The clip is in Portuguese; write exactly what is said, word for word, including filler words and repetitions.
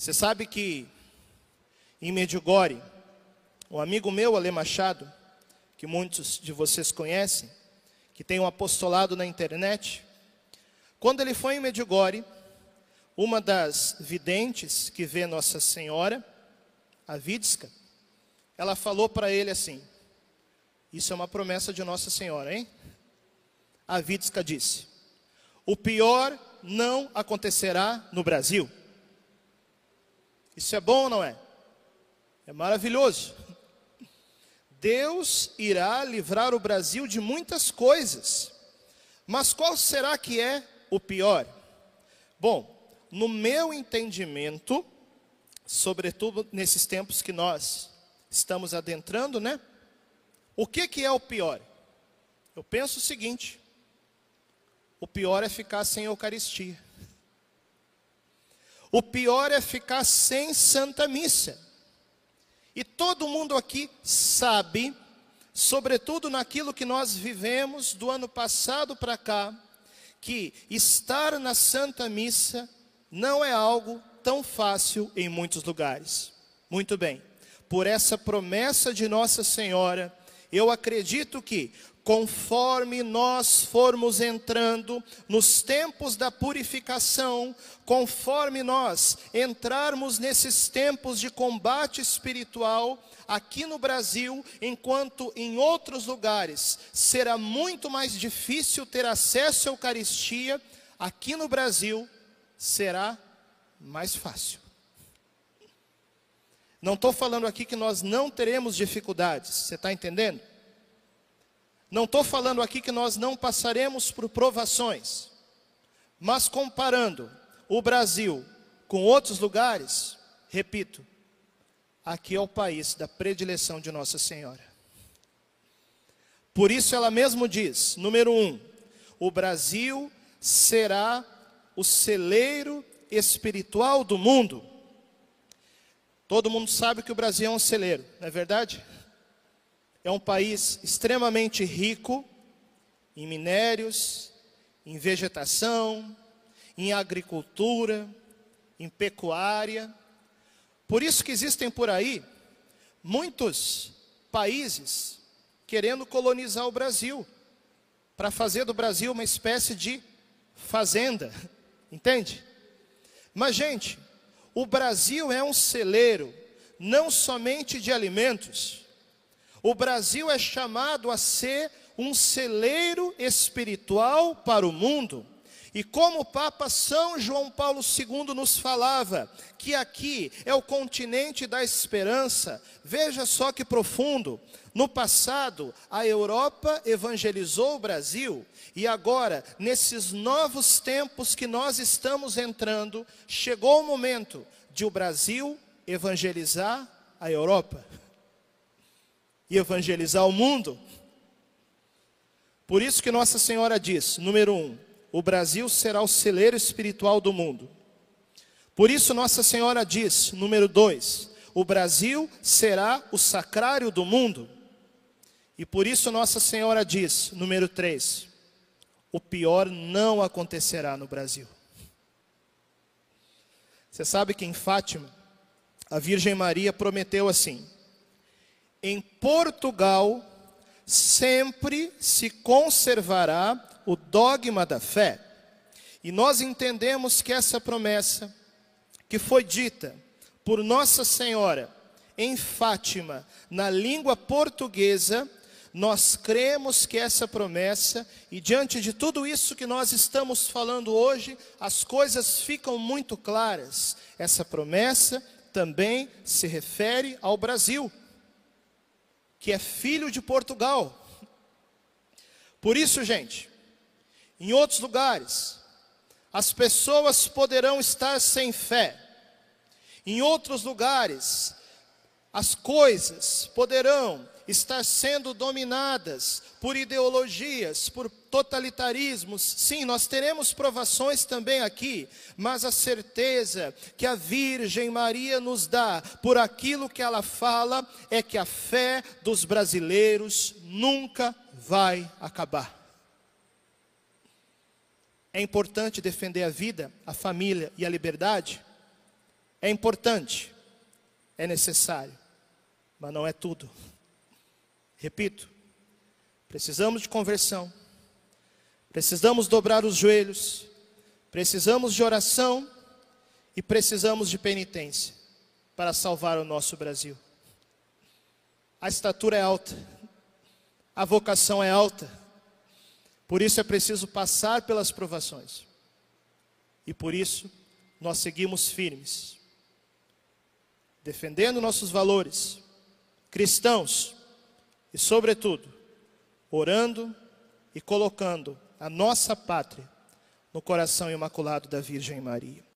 Você sabe que em Medjugorje, um amigo meu, Ale Machado, que muitos de vocês conhecem, que tem um apostolado na internet, quando ele foi em Medjugorje, uma das videntes que vê Nossa Senhora, a Vidsca, ela falou para ele assim: isso é uma promessa de Nossa Senhora, hein? A Vidsca disse: o pior não acontecerá no Brasil. Isso é bom ou não é? É maravilhoso. Deus irá livrar o Brasil de muitas coisas. Mas qual será que é o pior? Bom, no meu entendimento, sobretudo nesses tempos que nós estamos adentrando, né? O que que é o pior? Eu penso o seguinte: o pior é ficar sem Eucaristia. O pior é ficar sem Santa Missa. E todo mundo aqui sabe, sobretudo naquilo que nós vivemos do ano passado para cá, que estar na Santa Missa não é algo tão fácil em muitos lugares. Muito bem, por essa promessa de Nossa Senhora, eu acredito que, conforme nós formos entrando nos tempos da purificação, conforme nós entrarmos nesses tempos de combate espiritual, aqui no Brasil, enquanto em outros lugares será muito mais difícil ter acesso à Eucaristia, aqui no Brasil será mais fácil. Não estou falando aqui que nós não teremos dificuldades, você está entendendo? Não estou falando aqui que nós não passaremos por provações, mas comparando o Brasil com outros lugares, repito, aqui é o país da predileção de Nossa Senhora. Por isso ela mesmo diz, número um, o Brasil será o celeiro espiritual do mundo. Todo mundo sabe que o Brasil é um celeiro, não é verdade? É um país extremamente rico em minérios, em vegetação, em agricultura, em pecuária. Por isso que existem por aí muitos países querendo colonizar o Brasil, para fazer do Brasil uma espécie de fazenda, entende? Mas, gente, o Brasil é um celeiro, não somente de alimentos. O Brasil é chamado a ser um celeiro espiritual para o mundo. E como o Papa São João Paulo segundo nos falava, que aqui é o continente da esperança, veja só que profundo. No passado, a Europa evangelizou o Brasil, e agora, nesses novos tempos que nós estamos entrando, chegou o momento de o Brasil evangelizar a Europa e evangelizar o mundo. Por isso que Nossa Senhora diz, número um, o Brasil será o celeiro espiritual do mundo. Por isso Nossa Senhora diz, número dois, o Brasil será o sacrário do mundo. E por isso Nossa Senhora diz, número três, o pior não acontecerá no Brasil. Você sabe que em Fátima, a Virgem Maria prometeu assim: em Portugal sempre se conservará o dogma da fé. E nós entendemos que essa promessa que foi dita por Nossa Senhora em Fátima, na língua portuguesa, nós cremos que essa promessa, e diante de tudo isso que nós estamos falando hoje, as coisas ficam muito claras. Essa promessa também se refere ao Brasil, que é filho de Portugal. Por isso, gente, em outros lugares, as pessoas poderão estar sem fé. Em outros lugares, as coisas poderão estar sendo dominadas por ideologias, por totalitarismos. Sim, nós teremos provações também aqui, mas a certeza que a Virgem Maria nos dá, por aquilo que ela fala, é que a fé dos brasileiros nunca vai acabar. É importante defender a vida, a família e a liberdade? É importante, é necessário, mas não é tudo. Repito, precisamos de conversão, precisamos dobrar os joelhos, precisamos de oração e precisamos de penitência para salvar o nosso Brasil. A estatura é alta, a vocação é alta, por isso é preciso passar pelas provações. E por isso nós seguimos firmes, defendendo nossos valores cristãos e, sobretudo, orando e colocando a nossa pátria no coração imaculado da Virgem Maria.